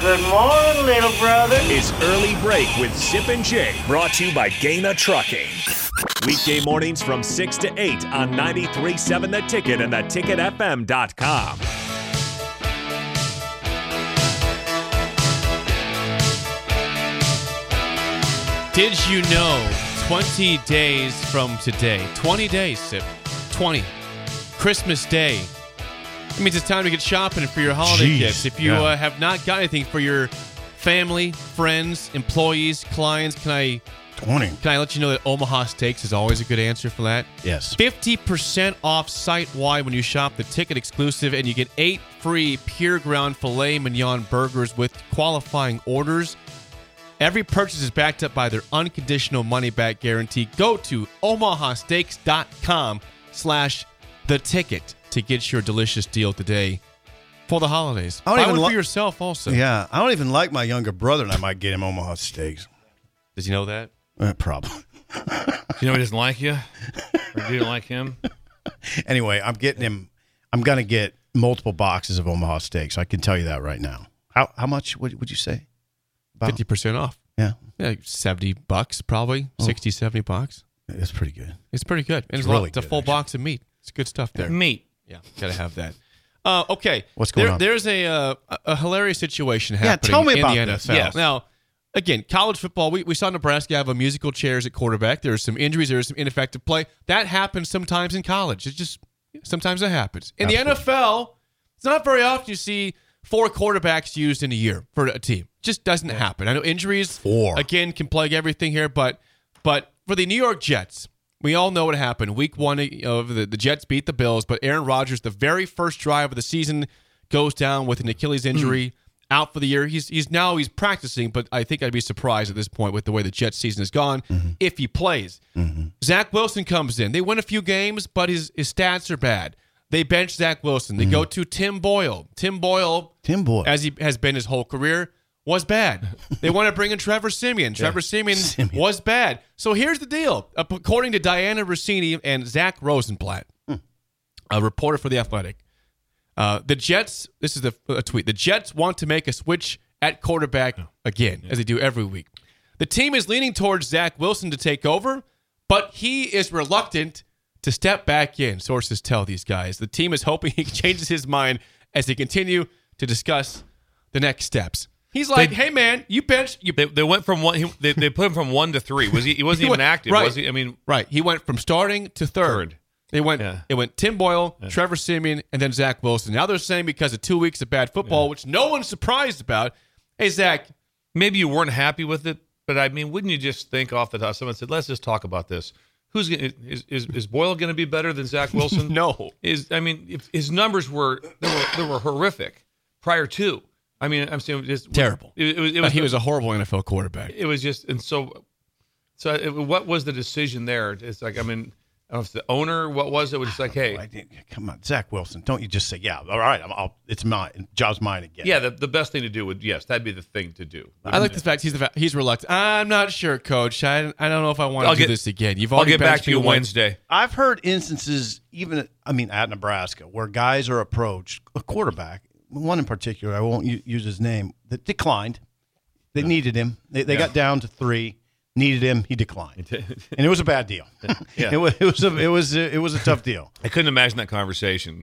Good morning, little brother. It's Early Break with Zip and Jay, brought to you by Gaina Trucking. Weekday mornings from 6 to 8 on 93.7 The Ticket and theticketfm.com. Did you know 20 days from today, 20 days, Zip, 20, Christmas Day, it means it's time to get shopping for your holiday gifts. If you have not got anything for your family, friends, employees, clients, can I let you know that Omaha Steaks is always a good answer for that? Yes. 50% off site-wide when you shop the Ticket exclusive, and you get 8 free Pure Ground Filet Mignon burgers with qualifying orders. Every purchase is backed up by their unconditional money-back guarantee. Go to omahasteaks.com/theticket. to get your delicious deal today for the holidays. I want for yourself also. Yeah, I don't even like my younger brother, and I might get him Omaha Steaks. Does he know that? Probably. You know he doesn't like you? Or do you like him? Anyway, I'm getting him. I'm going to get multiple boxes of Omaha Steaks. I can tell you that right now. How much would you say? About 50% off. Yeah. Like $70 probably. Oh. 60, $70. It's pretty good. It's pretty good. And it's really good, a full box of meat. It's good stuff there. Meat. Yeah, gotta have that. Okay, what's going on? There's a hilarious situation happening in the NFL. Yes. Now, again, college football, we saw Nebraska have a musical chairs at quarterback. There were some injuries. There was some ineffective play. That happens sometimes in college. It's just sometimes that happens. In the NFL, it's not very often you see 4 quarterbacks used in a year for a team. Just doesn't happen. I know injuries, 4 again, can plague everything here, but for the New York Jets, we all know what happened. Week 1 of the Jets beat the Bills, but Aaron Rodgers, the very first drive of the season, goes down with an Achilles injury, out for the year. He's practicing, but I think I'd be surprised at this point with the way the Jets season has gone if he plays. Zach Wilson comes in. They win a few games, but his stats are bad. They bench Zach Wilson. They go to Tim Boyle. Tim Boyle, as he has been his whole career, was bad. They want to bring in Trevor Siemian. Trevor Siemian was bad. So here's the deal. According to Diana Rossini and Zach Rosenblatt, a reporter for The Athletic, the Jets, this is a tweet, the Jets want to make a switch at quarterback again, as they do every week. The team is leaning towards Zach Wilson to take over, but he is reluctant to step back in, sources tell these guys. The team is hoping he changes his mind as they continue to discuss the next steps. He's like, hey man, you benched. They went from one. They put him from 1 to 3. He wasn't even active? Right. Was he? I mean, right. He went from starting to third. They went. Yeah. It went Tim Boyle, Trevor Siemian, and then Zach Wilson. Now they're saying because of 2 weeks of bad football, which no one's surprised about. Hey Zach, maybe you weren't happy with it, but I mean, wouldn't you just think off the top? Someone said, let's just talk about this. Who's gonna, is Boyle going to be better than Zach Wilson? No. His numbers were horrific prior to. I mean, I'm saying just terrible. He was a horrible NFL quarterback. It was just, and so what was the decision there? It's like, I mean, I don't know if the owner, what was it? Was just like, hey, come on, Zach Wilson, don't you just say, yeah, all right, it's mine, job's mine again. Yeah, the best thing to do would, yes, that'd be the thing to do. I like the fact he's reluctant. I'm not sure, Coach. I don't know if I want to do this again. I'll get back to you Wednesday. I've heard instances, at Nebraska, where guys are approached, a quarterback, one in particular, I won't use his name, that declined. They needed him. They got down to three. Needed him, he declined, and it was a bad deal. Yeah. It was a tough deal. I couldn't imagine that conversation.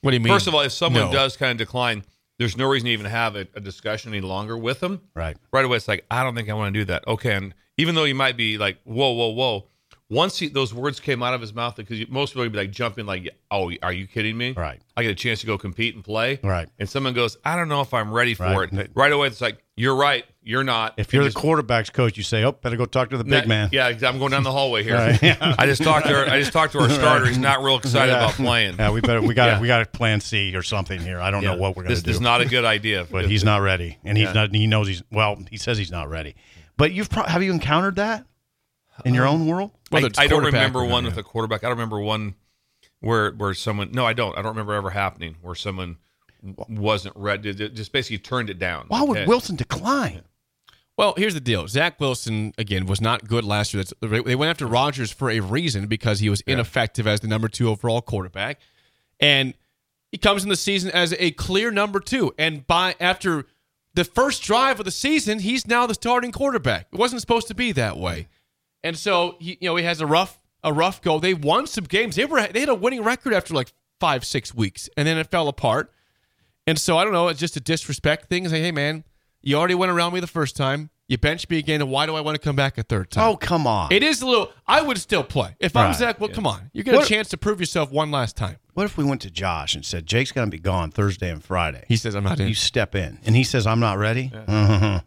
What do you mean? First of all, if someone does kind of decline, there's no reason to even have a discussion any longer with them. Right. Right away, it's like, I don't think I want to do that. Okay. And even though you might be like, whoa. Once those words came out of his mouth, because most people would be like jumping like, oh, are you kidding me? Right. I get a chance to go compete and play. Right. And someone goes, I don't know if I'm ready for it. Right away, it's like, you're right. You're not. If you're the quarterback's coach, you say, oh, better go talk to the big man. Yeah, I'm going down the hallway here. Right, yeah. I just talked to our starter. He's not real excited about playing. Yeah, we got a plan C or something here. I don't know what we're going to do. This is not a good idea. But he's not ready. And he says he's not ready. But have you encountered that in your own world? I don't remember one with a quarterback. I don't remember one where someone – no, I don't. I don't remember ever happening where someone wasn't ready. Just basically turned it down. Why would Wilson decline? Yeah. Well, here's the deal. Zach Wilson, again, was not good last year. They went after Rodgers for a reason because he was ineffective as the number 2 overall quarterback. And he comes in the season as a clear number 2. And after the first drive of the season, he's now the starting quarterback. It wasn't supposed to be that way. And so he has a rough go. They won some games. They had a winning record after like 5-6 weeks, and then it fell apart. And so I don't know. It's just a disrespect thing. It's like, hey man, you already went around me the first time. You bench me again, and why do I want to come back a third time? Oh, come on. It is a little... I would still play. If I'm Zach, come on. You get a chance to prove yourself one last time. What if we went to Josh and said, Jake's going to be gone Thursday and Friday. He says, I'm not in. You step in. And he says, I'm not ready? Yeah.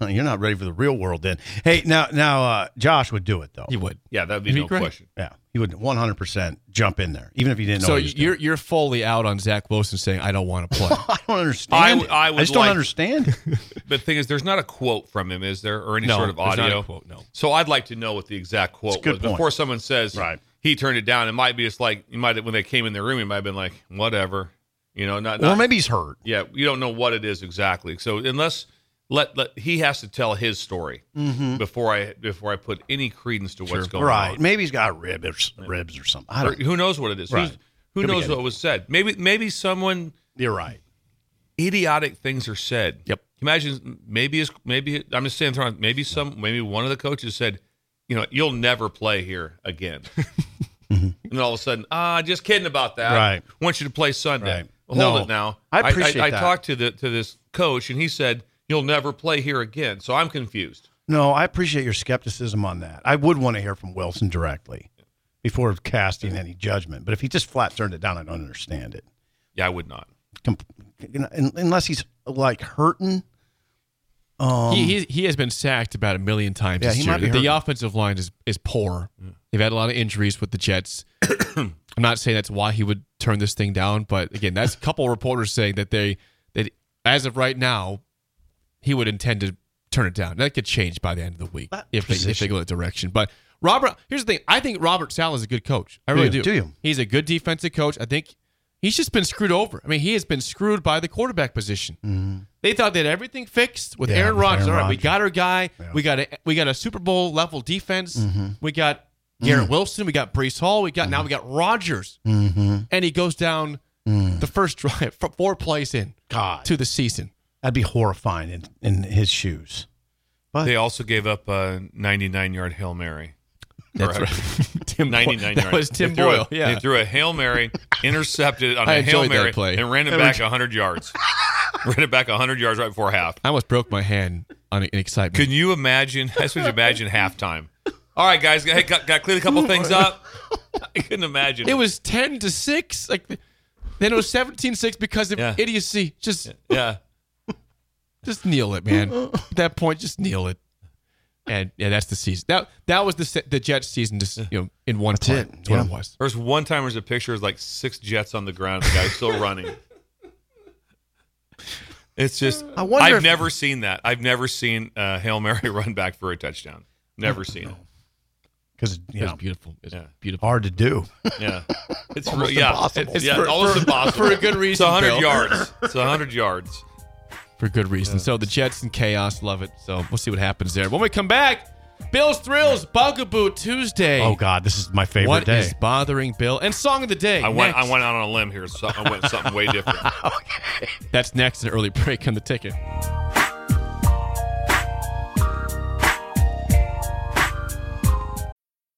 You're not ready for the real world then. Hey, now, Josh would do it, though. He would. Yeah, that would be no question. Yeah, he would 100% jump in there, even if he didn't know what he was doing. So you're fully out on Zach Wilson saying, I don't want to play. I don't understand. I just don't understand. But the thing is, there's not a quote from him, is there, or any sort of audio? Not a quote, no. So I'd like to know what the exact quote was. Before someone says he turned it down, it might be just like, when they came in their room, he might have been like, whatever. Or maybe he's hurt. Yeah, you don't know what it is exactly. So unless... he has to tell his story before I put any credence to what's going on. Right. Maybe he's got ribs or something. I don't know. Who knows what it is? Right. Who knows what was said? Maybe someone. You're right. Idiotic things are said. Yep. Imagine maybe one of the coaches said, you'll never play here again. And then all of a sudden, just kidding about that. Right. I want you to play Sunday. Right. Hold it now. I appreciate that. I talked to this coach and he said, you'll never play here again. So I'm confused. No, I appreciate your skepticism on that. I would want to hear from Wilson directly before casting any judgment. But if he just flat turned it down, I don't understand it. Yeah, I would not. Unless he's like hurting. He has been sacked about 1 million times this year. The offensive line is poor. Yeah. They've had a lot of injuries with the Jets. I'm not saying that's why he would turn this thing down. But again, that's a couple of reporters saying that that as of right now, he would intend to turn it down. That could change by the end of the week if they go that direction. But here's the thing. I think Robert Saleh is a good coach. I really do. Do you? He's a good defensive coach. I think he's just been screwed over. I mean, he has been screwed by the quarterback position. Mm-hmm. They thought they had everything fixed with Aaron Rodgers. All right, we got our guy. Yeah. We got a Super Bowl level defense. Mm-hmm. We got Garrett Wilson. We got Breece Hall. Now we got Rodgers. Mm-hmm. And he goes down the first drive, 4 plays in to the season. That'd be horrifying in his shoes. But they also gave up a 99-yard Hail Mary. That's right. Tim 99 yards. That was Tim Boyle. Yeah. They threw a Hail Mary, intercepted it on a Hail Mary, and ran it back 100 yards. Ran it back 100 yards right before half. I almost broke my hand in excitement. Can you imagine? I suppose you imagine halftime. All right, guys, got cleared a couple things up. I couldn't imagine. It was 10-6. Then it was 17-6 because of idiocy. Just kneel it, man. At that point, just kneel it. And that's the season. That was the Jets season. Just in one time, it was. There's one time there's a picture of like 6 Jets on the ground. The guy's still running. It's just I've never seen that. I've never seen Hail Mary run back for a touchdown. Never seen it. Because it's beautiful. It's beautiful. Hard to do. Yeah, it's almost impossible. It's almost impossible for a good reason. It's 100 yards. It's 100 yards. For good reason. Yeah. So the Jets and chaos love it. So we'll see what happens there. When we come back, Bill's Thrills, Bugaboo Tuesday. Oh, God, this is my favorite day. What is bothering Bill? And Song of the Day. I went out on a limb here. So I went something way different. Okay. That's next, an early break on The Ticket.